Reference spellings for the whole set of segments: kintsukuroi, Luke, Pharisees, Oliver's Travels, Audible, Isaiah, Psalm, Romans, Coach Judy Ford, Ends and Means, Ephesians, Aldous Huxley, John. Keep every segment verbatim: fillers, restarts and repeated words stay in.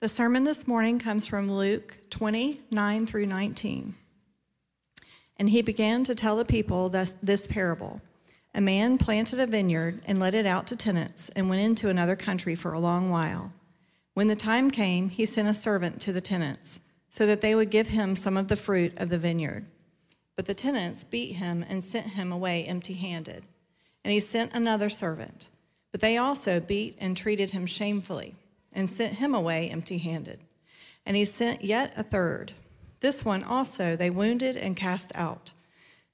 The sermon this morning comes from Luke twenty, nine through nineteen. And he began to tell the people this, this parable. A man planted a vineyard and let it out to tenants and went into another country for a long while. When the time came, he sent a servant to the tenants so that they would give him some of the fruit of the vineyard. But the tenants beat him and sent him away empty-handed. And he sent another servant, but they also beat and treated him shamefully and sent him away empty-handed. And he sent yet a third. This one also they wounded and cast out.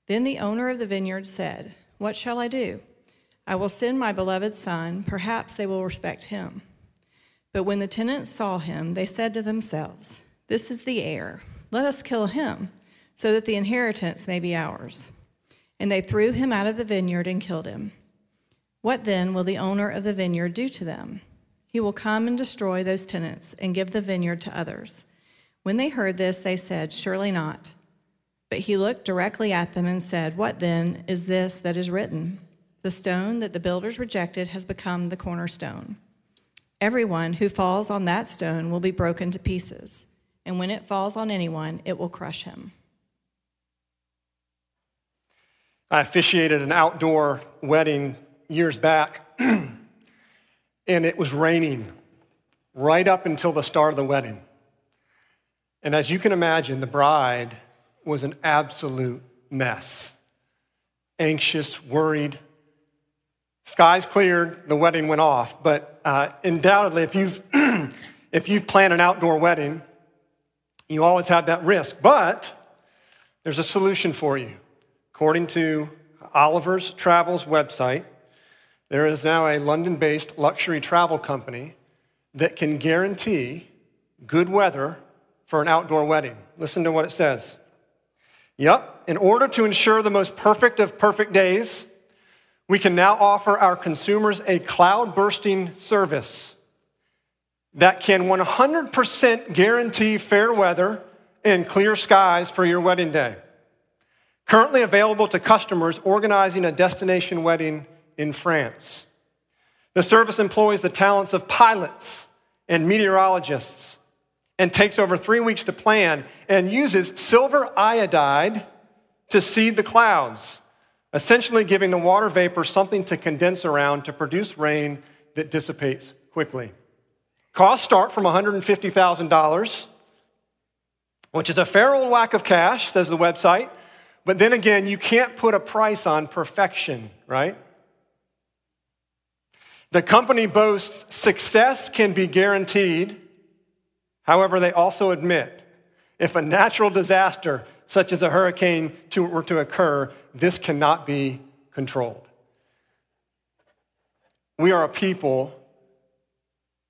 Then the owner of the vineyard said, "What shall I do? I will send my beloved son. Perhaps they will respect him." But when the tenants saw him, they said to themselves, "This is the heir. Let us kill him, so that the inheritance may be ours." And they threw him out of the vineyard and killed him. What then will the owner of the vineyard do to them? He will come and destroy those tenants and give the vineyard to others. When they heard this, they said, "Surely not." But he looked directly at them and said, "What then is this that is written? The stone that the builders rejected has become the cornerstone. Everyone who falls on that stone will be broken to pieces, and when it falls on anyone, it will crush him." I officiated an outdoor wedding years back, and it was raining right up until the start of the wedding. And as you can imagine, the bride was an absolute mess. Anxious, worried. Skies cleared, the wedding went off. But uh, undoubtedly, if you've, if you've planned an outdoor wedding, you always have that risk. But there's a solution for you. According to Oliver's Travels website, there is now a London-based luxury travel company that can guarantee good weather for an outdoor wedding. Listen to what it says. Yep, in order to ensure the most perfect of perfect days, we can now offer our consumers a cloud-bursting service that can one hundred percent guarantee fair weather and clear skies for your wedding day. Currently available to customers organizing a destination wedding in France. The service employs the talents of pilots and meteorologists and takes over three weeks to plan and uses silver iodide to seed the clouds, essentially giving the water vapor something to condense around to produce rain that dissipates quickly. Costs start from one hundred fifty thousand dollars, which is a fair old whack of cash, says the website. But then again, you can't put a price on perfection, right? The company boasts success can be guaranteed. However, they also admit if a natural disaster, such as a hurricane, to, were to occur, this cannot be controlled. We are a people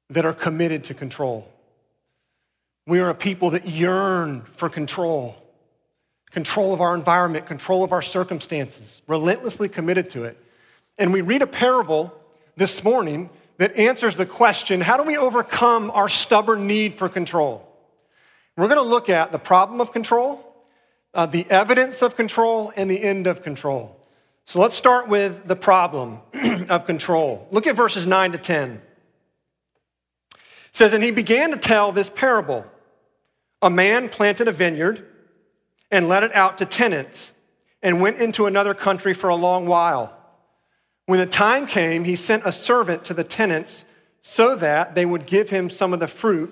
that are committed to control. We are a people that yearn for control. Control of our environment, control of our circumstances, relentlessly committed to it. And we read a parable this morning that answers the question, how do we overcome our stubborn need for control? We're going to look at the problem of control, uh, the evidence of control, and the end of control. So let's start with the problem of control. Look at verses nine to ten. It says, "And he began to tell this parable. A man planted a vineyard and let it out to tenants, and went into another country for a long while. When the time came, he sent a servant to the tenants so that they would give him some of the fruit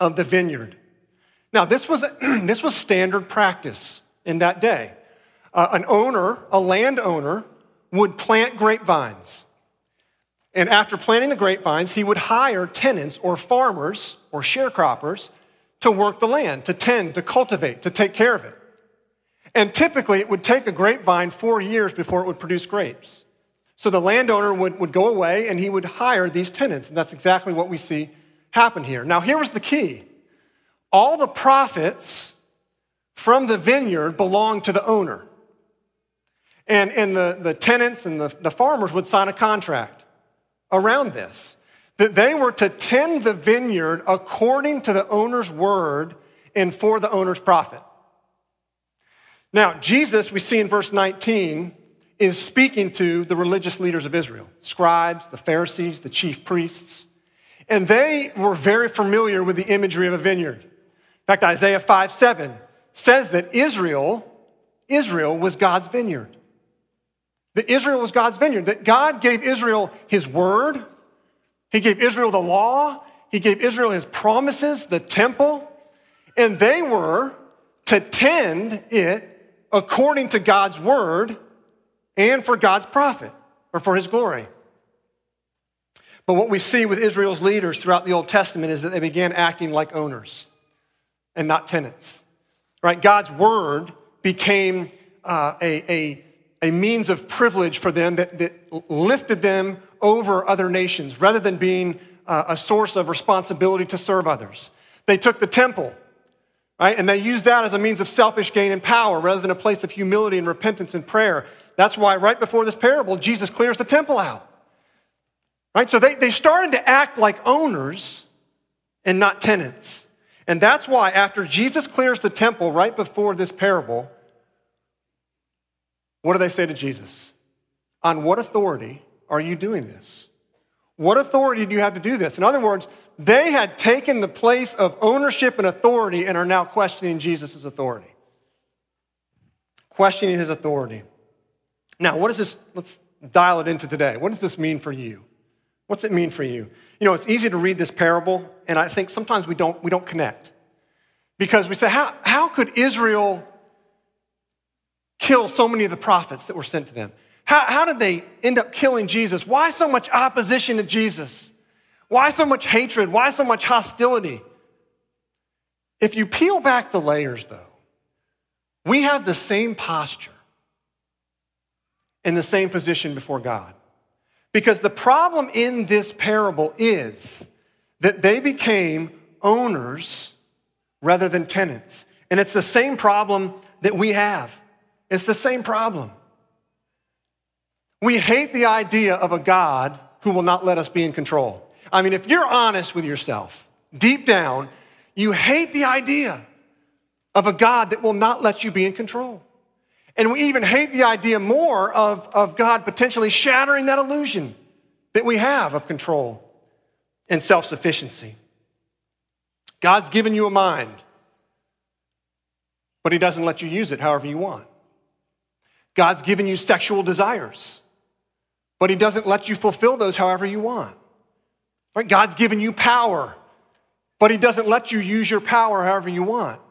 of the vineyard." Now, this was, this was standard practice in that day. Uh, an owner, a landowner, would plant grapevines. And after planting the grapevines, he would hire tenants or farmers or sharecroppers to work the land, to tend, to cultivate, to take care of it. And typically, it would take a grapevine four years before it would produce grapes. So the landowner would, would go away, and he would hire these tenants. And that's exactly what we see happen here. Now, here was the key. All the profits from the vineyard belonged to the owner. And, and the, the tenants and the, the farmers would sign a contract around this, that they were to tend the vineyard according to the owner's word and for the owner's profit. Now, Jesus, we see in verse nineteen, is speaking to the religious leaders of Israel, scribes, the Pharisees, the chief priests, And they were very familiar with the imagery of a vineyard. In fact, Isaiah five seven says that Israel, Israel was God's vineyard. That Israel was God's vineyard. That God gave Israel his word. He gave Israel the law. He gave Israel his promises, the temple. And they were to tend it according to God's word and for God's profit or for his glory. But what we see with Israel's leaders throughout the Old Testament is that they began acting like owners and not tenants, right? God's word became uh, a, a, a means of privilege for them that, that lifted them over other nations rather than being uh, a source of responsibility to serve others. They took the temple, right? And they used that as a means of selfish gain and power rather than a place of humility and repentance and prayer. That's why right before this parable, Jesus clears the temple out. Right? So they, they started to act like owners and not tenants. And that's why after Jesus clears the temple right before this parable, what do they say to Jesus? On what authority are you doing this? What authority do you have to do this? In other words, they had taken the place of ownership and authority and are now questioning Jesus' authority. Questioning his authority. Now, what does this, let's dial it into today. What does this mean for you? What's it mean for you? You know, it's easy to read this parable, and I think sometimes we don't we don't connect because we say, how, how could Israel kill so many of the prophets that were sent to them? How, how did they end up killing Jesus? Why so much opposition to Jesus? Why so much hatred? Why so much hostility? If you peel back the layers, though, we have the same posture and the same position before God. Because the problem in this parable is that they became owners rather than tenants. And it's the same problem that we have. It's the same problem. We hate the idea of a God who will not let us be in control. I mean, if you're honest with yourself, deep down, you hate the idea of a God that will not let you be in control. And we even hate the idea more of, of God potentially shattering that illusion that we have of control and self-sufficiency. God's given you a mind, but he doesn't let you use it however you want. God's given you sexual desires, but he doesn't let you fulfill those however you want. Right? God's given you power, but he doesn't let you use your power however you want.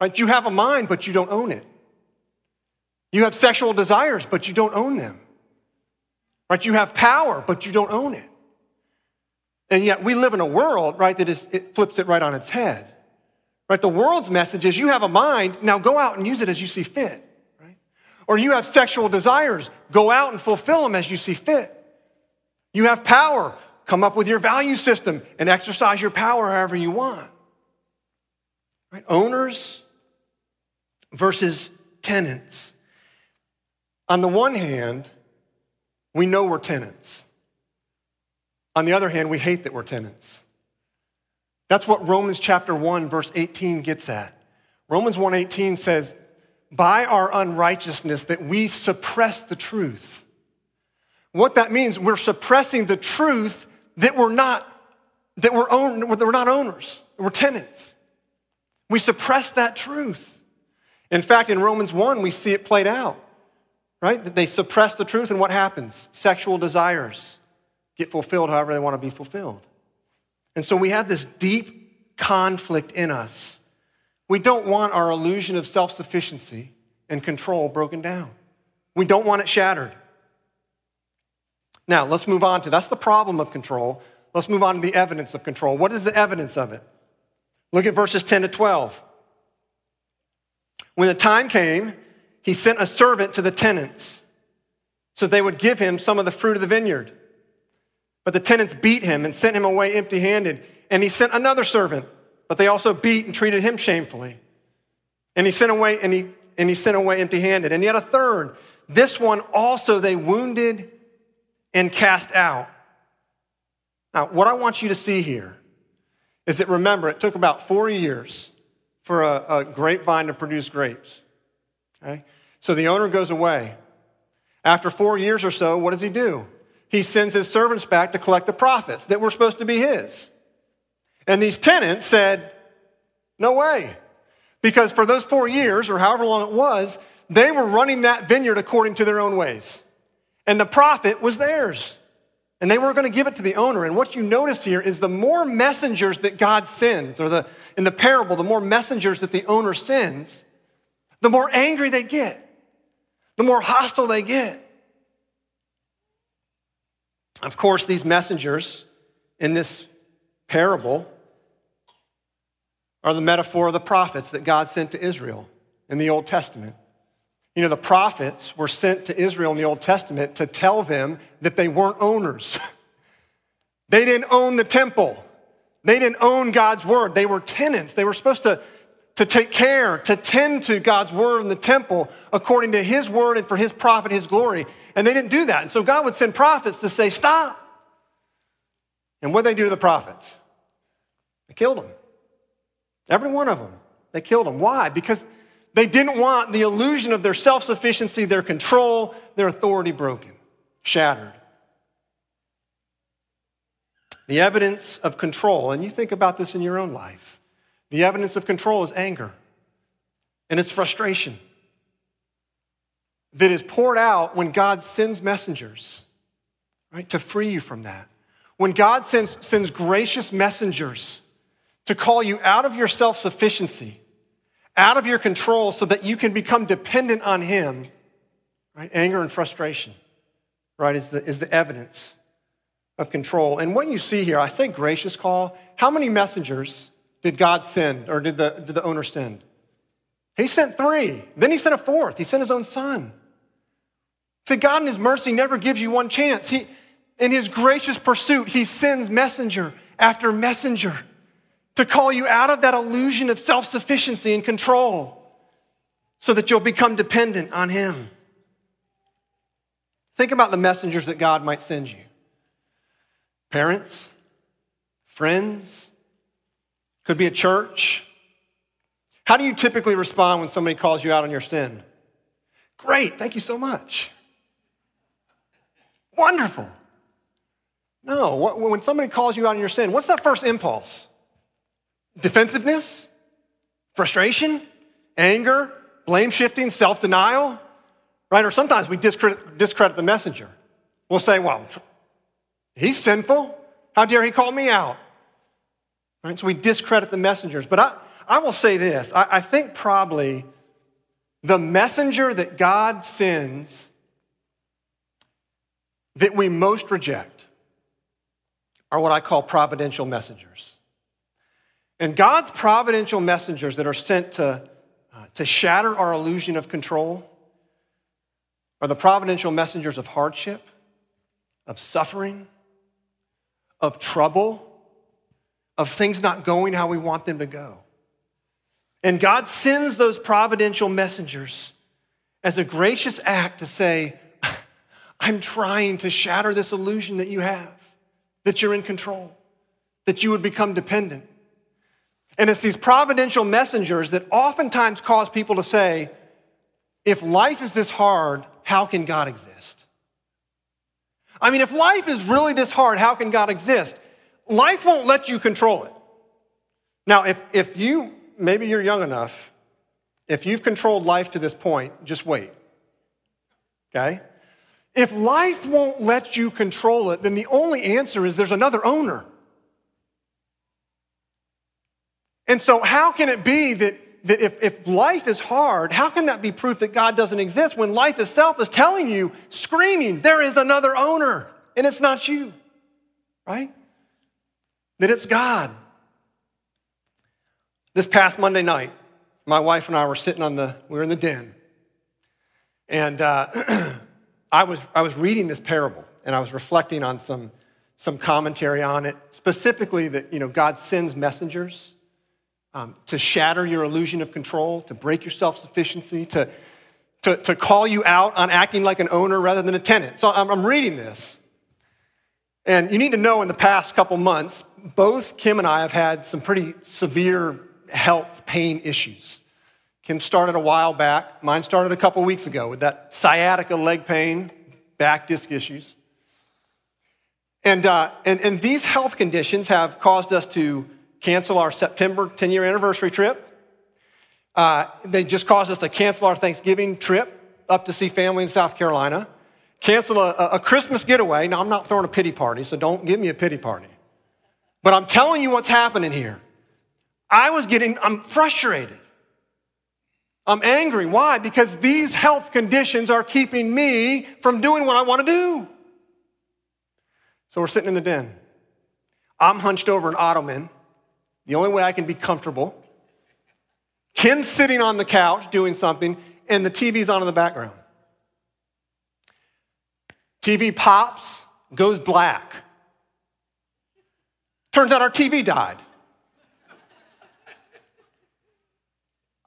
Right? You have a mind, but you don't own it. You have sexual desires, but you don't own them. Right? You have power, but you don't own it. And yet we live in a world, right, that is, it flips it right on its head. Right? The world's message is you have a mind, now go out and use it as you see fit. Right? Or you have sexual desires, go out and fulfill them as you see fit. You have power, come up with your value system and exercise your power however you want. Right? Owners versus tenants. On the one hand, we know we're tenants. On the other hand, we hate that we're tenants. That's what Romans chapter one, verse eighteen gets at. Romans one eighteen says, by our unrighteousness that we suppress the truth. What that means, we're suppressing the truth that we're not, that we're, own, that we're not owners, we're tenants. We suppress that truth. In fact, in Romans one, we see it played out. Right? They suppress the truth, and what happens? Sexual desires get fulfilled however they want to be fulfilled. And so we have this deep conflict in us. We don't want our illusion of self-sufficiency and control broken down. We don't want it shattered. Now, let's move on to, that's the problem of control. Let's move on to the evidence of control. What is the evidence of it? Look at verses ten to twelve. When the time came, he sent a servant to the tenants so they would give him some of the fruit of the vineyard. But the tenants beat him and sent him away empty-handed. And he sent another servant, but they also beat and treated him shamefully. And he sent away and he and he sent away empty-handed. And yet a third, this one also they wounded and cast out. Now, what I want you to see here is that, remember, it took about four years for a, a grapevine to produce grapes. Okay? So the owner goes away. After four years or so, what does he do? he sends his servants back to collect the profits that were supposed to be his. And these tenants said, no way. Because for those four years, or however long it was, they were running that vineyard according to their own ways. And the profit was theirs. And they were going to give it to the owner. And what you notice here is the more messengers that God sends, or the in the parable, the more messengers that the owner sends, the more angry they get, the more hostile they get. Of course, these messengers in this parable are the metaphor of the prophets that God sent to Israel in the Old Testament. You know, the prophets were sent to Israel in the Old Testament to tell them that they weren't owners. They didn't own the temple. They didn't own God's word. They were tenants. They were supposed to, to take care, to tend to God's word in the temple according to his word and for his profit, his glory. And they didn't do that. And so God would send prophets to say, stop. And what did they do to the prophets? They killed them. Every one of them, they killed them. Why? Because they didn't want the illusion of their self-sufficiency, their control, their authority broken, shattered. The evidence of control, and you think about this in your own life, the evidence of control is anger and it's frustration that is poured out when God sends messengers, right, to free you from that. When God sends, sends gracious messengers to call you out of your self-sufficiency, out of your control so that you can become dependent on him, right? Anger and frustration, right, is the, is the evidence of control. And what you see here, I say gracious call, how many messengers did God send or did the, did the owner send? He sent three, then he sent a fourth. He sent his own son. So God in his mercy never gives you one chance. He, in his gracious pursuit, he sends messenger after messenger to call you out of that illusion of self-sufficiency and control so that you'll become dependent on him. Think about the messengers that God might send you. Parents, friends, could be a church. How do you typically respond when somebody calls you out on your sin? Great, thank you so much. Wonderful. No, when somebody calls you out on your sin, what's that first impulse? Defensiveness, frustration, anger, blame shifting, self-denial, right? Or sometimes we discredit, discredit the messenger. We'll say, well, he's sinful. How dare he call me out? Right? So we discredit the messengers. But I, I will say this. I, I think probably the messenger that God sends that we most reject are what I call providential messengers. And God's providential messengers that are sent to, uh, to shatter our illusion of control are the providential messengers of hardship, of suffering, of trouble, of things not going how we want them to go. And God sends those providential messengers as a gracious act to say, I'm trying to shatter this illusion that you have, that you're in control, that you would become dependent. And it's these providential messengers that oftentimes cause people to say, if life is this hard, how can God exist? I mean, if life is really this hard, how can God exist? Life won't let you control it. Now, if, if you, maybe you're young enough, if you've controlled life to this point, just wait, okay? If life won't let you control it, then the only answer is there's another owner. And so how can it be that, that if, if life is hard, how can that be proof that God doesn't exist when life itself is telling you, screaming, there is another owner, and it's not you, right? That it's God. This past Monday night, my wife and I were sitting on the, we were in the den, and uh, I was I was reading this parable, and I was reflecting on some, some commentary on it, specifically that, you know, God sends messengers Um, to shatter your illusion of control, to break your self-sufficiency, to, to, to call you out on acting like an owner rather than a tenant. So I'm, I'm reading this. And you need to know in the past couple months, both Kim and I have had some pretty severe health pain issues. Kim started a while back. Mine started a couple weeks ago with that sciatica leg pain, back disc issues. And, uh, and, and these health conditions have caused us to cancel our September ten-year anniversary trip. Uh, they just caused us to cancel our Thanksgiving trip up to see family in South Carolina, cancel a, a Christmas getaway. Now, I'm not throwing a pity party, so don't give me a pity party. But I'm telling you what's happening here. I was getting, I'm frustrated. I'm angry. Why? Because these health conditions are keeping me from doing what I want to do. So we're sitting in the den. I'm hunched over an ottoman, the only way I can be comfortable. Ken's sitting on the couch doing something, and the T V's on in the background. T V pops, goes black. Turns out our T V died.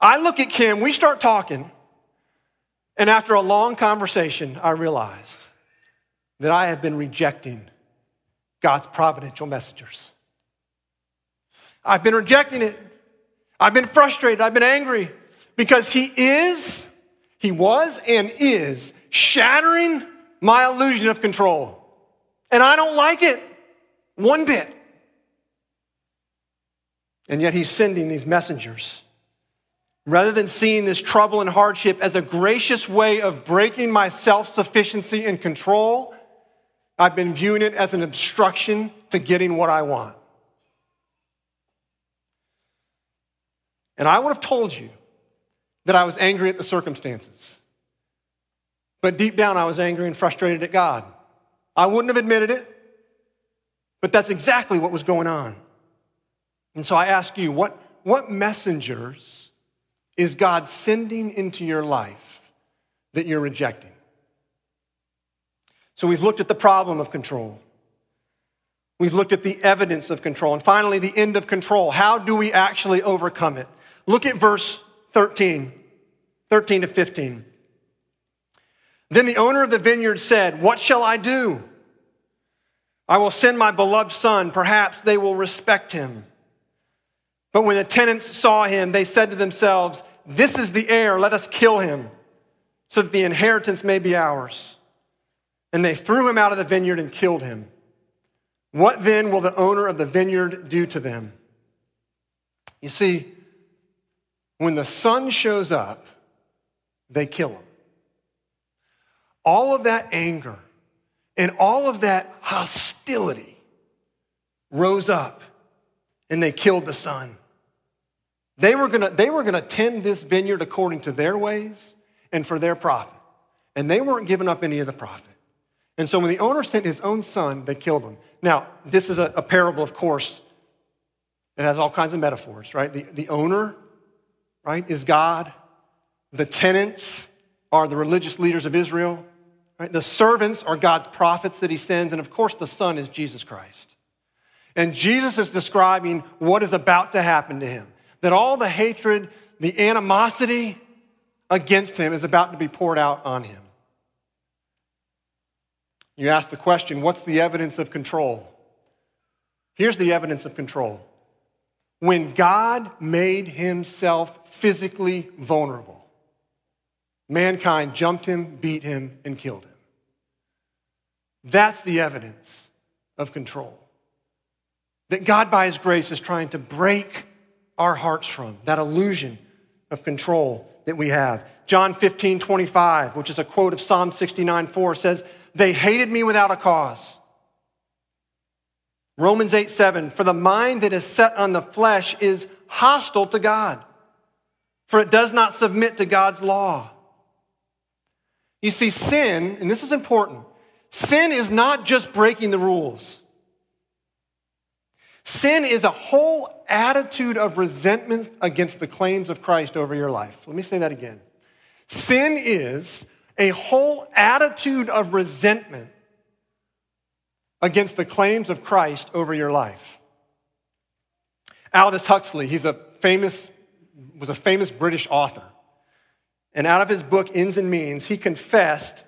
I look at Kim, we start talking, and after a long conversation, I realized that I have been rejecting God's providential messengers. I've been rejecting it. I've been frustrated. I've been angry because he is, he was and is shattering my illusion of control. And I don't like it one bit. And yet he's sending these messengers. Rather than seeing this trouble and hardship as a gracious way of breaking my self-sufficiency and control, I've been viewing it as an obstruction to getting what I want. And I would have told you that I was angry at the circumstances. But deep down, I was angry and frustrated at God. I wouldn't have admitted it, but that's exactly what was going on. And so I ask you, what, what messengers is God sending into your life that you're rejecting? So we've looked at the problem of control. We've looked at the evidence of control. And finally, the end of control. How do we actually overcome it? Look at verse thirteen, thirteen to fifteen. Then the owner of the vineyard said, "What shall I do? I will send my beloved son. Perhaps they will respect him." But when the tenants saw him, they said to themselves, "This is the heir, let us kill him, so that the inheritance may be ours." And they threw him out of the vineyard and killed him. What then will the owner of the vineyard do to them? You see, when the son shows up, they kill him. All of that anger and all of that hostility rose up, and they killed the son. They were gonna, they were gonna tend this vineyard according to their ways and for their profit. And they weren't giving up any of the profit. And so when the owner sent his own son, they killed him. Now, this is a, a parable, of course, that has all kinds of metaphors, right? The, the owner, right, is God. The tenants are the religious leaders of Israel, right? The servants are God's prophets that he sends. And of course, the son is Jesus Christ. And Jesus is describing what is about to happen to him, that all the hatred, the animosity against him is about to be poured out on him. You ask the question, what's the evidence of control? Here's the evidence of control. When God made himself physically vulnerable, mankind jumped him, beat him, and killed him. That's the evidence of control that God, by his grace, is trying to break our hearts from, that illusion of control that we have. John fifteen twenty-five, which is a quote of Psalm sixty-nine four, says, "They hated me without a cause." Romans eight seven, "For the mind that is set on the flesh is hostile to God, for it does not submit to God's law." You see, sin, and this is important, sin is not just breaking the rules. Sin is a whole attitude of resentment against the claims of Christ over your life. Let me say that again. Sin is a whole attitude of resentment against the claims of Christ over your life. Aldous Huxley, he's a famous, was a famous British author. And out of his book, Ends and Means, he confessed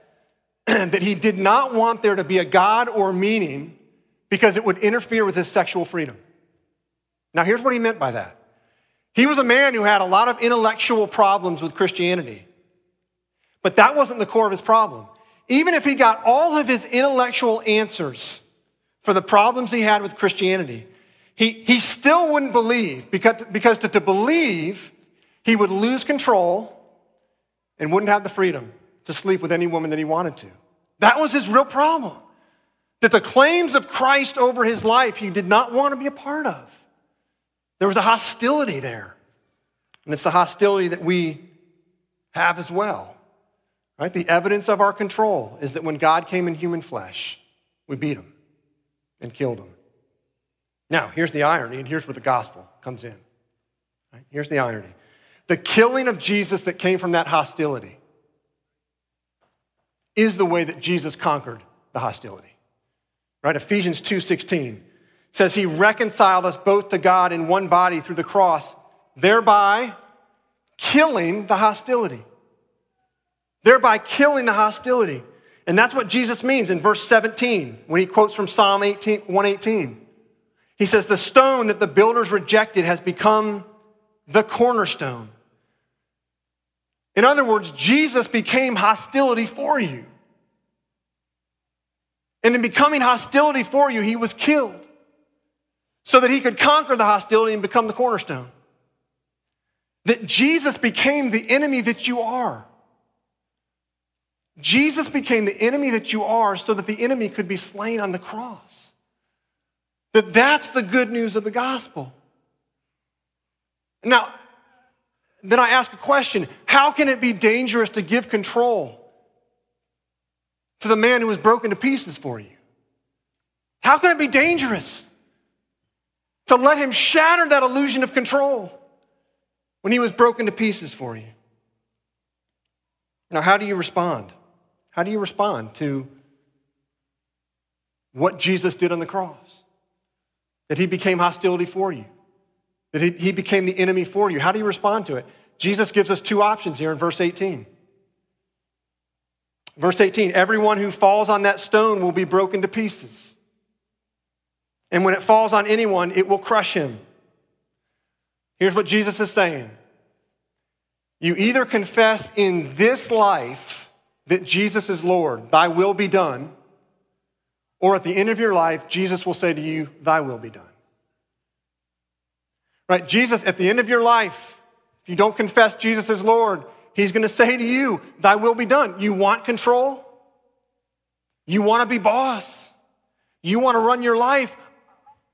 that he did not want there to be a God or meaning because it would interfere with his sexual freedom. Now, here's what he meant by that. He was a man who had a lot of intellectual problems with Christianity, but that wasn't the core of his problem. Even if he got all of his intellectual answers for the problems he had with Christianity, he, he still wouldn't believe because, because to, to believe, he would lose control and wouldn't have the freedom to sleep with any woman that he wanted to. That was his real problem, that the claims of Christ over his life he did not want to be a part of. There was a hostility there, and it's the hostility that we have as well, right? The evidence of our control is that when God came in human flesh, we beat him and killed him. Now, here's the irony, and here's where the gospel comes in. Right? Here's the irony. The killing of Jesus that came from that hostility is the way that Jesus conquered the hostility, right? Ephesians two sixteen says he reconciled us both to God in one body through the cross, thereby killing the hostility. Thereby killing the hostility. And that's what Jesus means in verse seventeen when he quotes from Psalm one eighteen. He says, the stone that the builders rejected has become the cornerstone. In other words, Jesus became hostility for you. And in becoming hostility for you, he was killed so that he could conquer the hostility and become the cornerstone. That Jesus became the enemy that you are. Jesus became the enemy that you are so that the enemy could be slain on the cross. That that's the good news of the gospel. Now, then I ask a question. How can it be dangerous to give control to the man who was broken to pieces for you? How can it be dangerous to let him shatter that illusion of control when he was broken to pieces for you? Now, how do you respond? How do you respond to what Jesus did on the cross? That he became hostility for you. That he, he became the enemy for you. How do you respond to it? Jesus gives us two options here in verse eighteen. Verse eighteen, everyone who falls on that stone will be broken to pieces. And when it falls on anyone, it will crush him. Here's what Jesus is saying. You either confess in this life that Jesus is Lord, thy will be done, or at the end of your life, Jesus will say to you, thy will be done. Right? Jesus, at the end of your life, if you don't confess Jesus is Lord, he's going to say to you, thy will be done. You want control? You want to be boss? You want to run your life?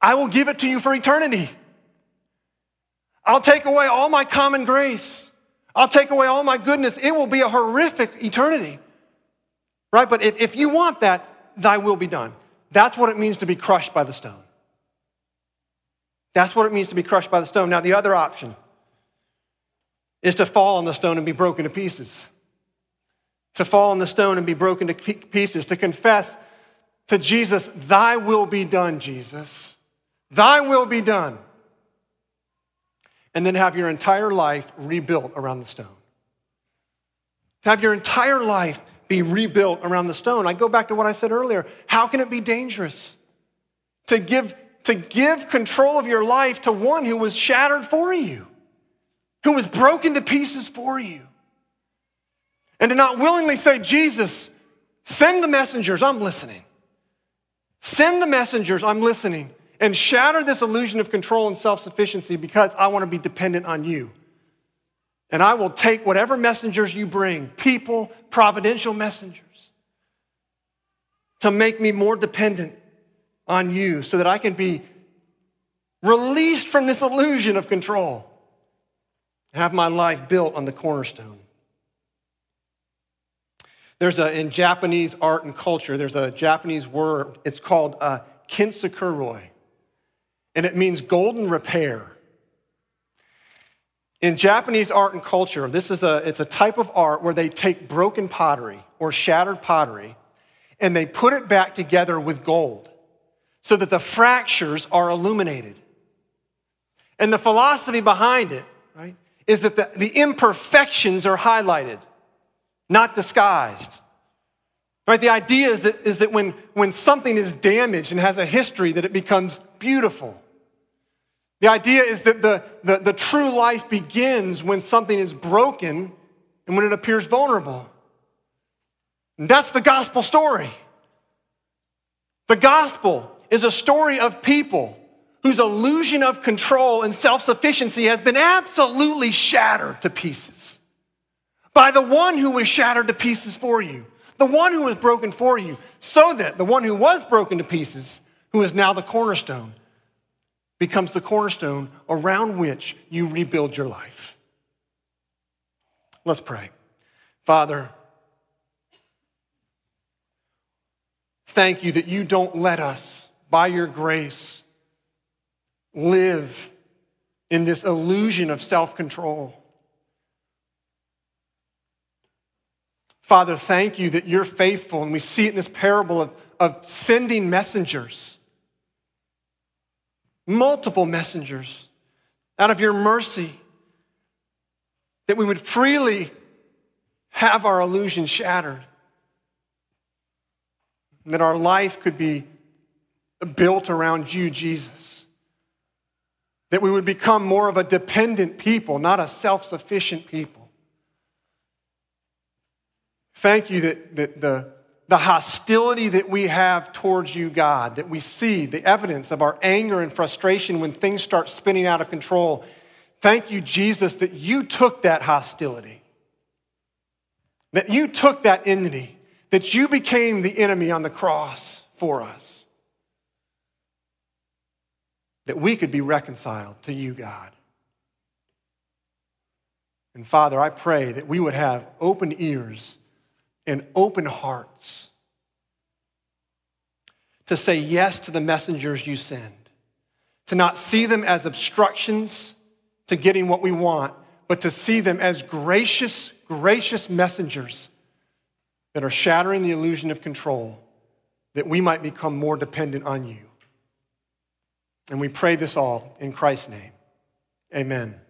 I will give it to you for eternity. I'll take away all my common grace. I'll take away all my goodness. It will be a horrific eternity, right? But if, if you want that, thy will be done. That's what it means to be crushed by the stone. That's what it means to be crushed by the stone. Now, the other option is to fall on the stone and be broken to pieces. To fall on the stone and be broken to pieces. To confess to Jesus, thy will be done, Jesus. Thy will be done. And then have your entire life rebuilt around the stone. To have your entire life be rebuilt around the stone. I go back to what I said earlier. How can it be dangerous to give, to give control of your life to one who was shattered for you, who was broken to pieces for you, and to not willingly say, Jesus, send the messengers, I'm listening. Send the messengers, I'm listening. And shatter this illusion of control and self-sufficiency because I want to be dependent on you. And I will take whatever messengers you bring, people, providential messengers, to make me more dependent on you so that I can be released from this illusion of control and have my life built on the cornerstone. There's a, in Japanese art and culture, there's a Japanese word, it's called uh, kintsukuroi. And it means golden repair. In Japanese art and culture, this is a, it's a type of art where they take broken pottery or shattered pottery and they put it back together with gold so that the fractures are illuminated. And the philosophy behind it, right, is that the, the imperfections are highlighted, not disguised. Right? The idea is that, is that when, when something is damaged and has a history, that it becomes beautiful. The idea is that the, the, the true life begins when something is broken and when it appears vulnerable. And that's the gospel story. The gospel is a story of people whose illusion of control and self-sufficiency has been absolutely shattered to pieces by the one who was shattered to pieces for you, the one who was broken for you, so that the one who was broken to pieces, who is now the cornerstone, becomes the cornerstone around which you rebuild your life. Let's pray. Father, thank you that you don't let us, by your grace, live in this illusion of self-control. Father, thank you that you're faithful, and we see it in this parable of, of sending messengers, multiple messengers, out of your mercy, that we would freely have our illusion shattered, and that our life could be built around you, Jesus, that we would become more of a dependent people, not a self-sufficient people. Thank you that, that the, the hostility that we have towards you, God, that we see the evidence of our anger and frustration when things start spinning out of control. Thank you, Jesus, that you took that hostility, that you took that enmity, that you became the enemy on the cross for us, that we could be reconciled to you, God. And Father, I pray that we would have open ears and open hearts to say yes to the messengers you send, to not see them as obstructions to getting what we want, but to see them as gracious, gracious messengers that are shattering the illusion of control, that we might become more dependent on you. And we pray this all in Christ's name. Amen.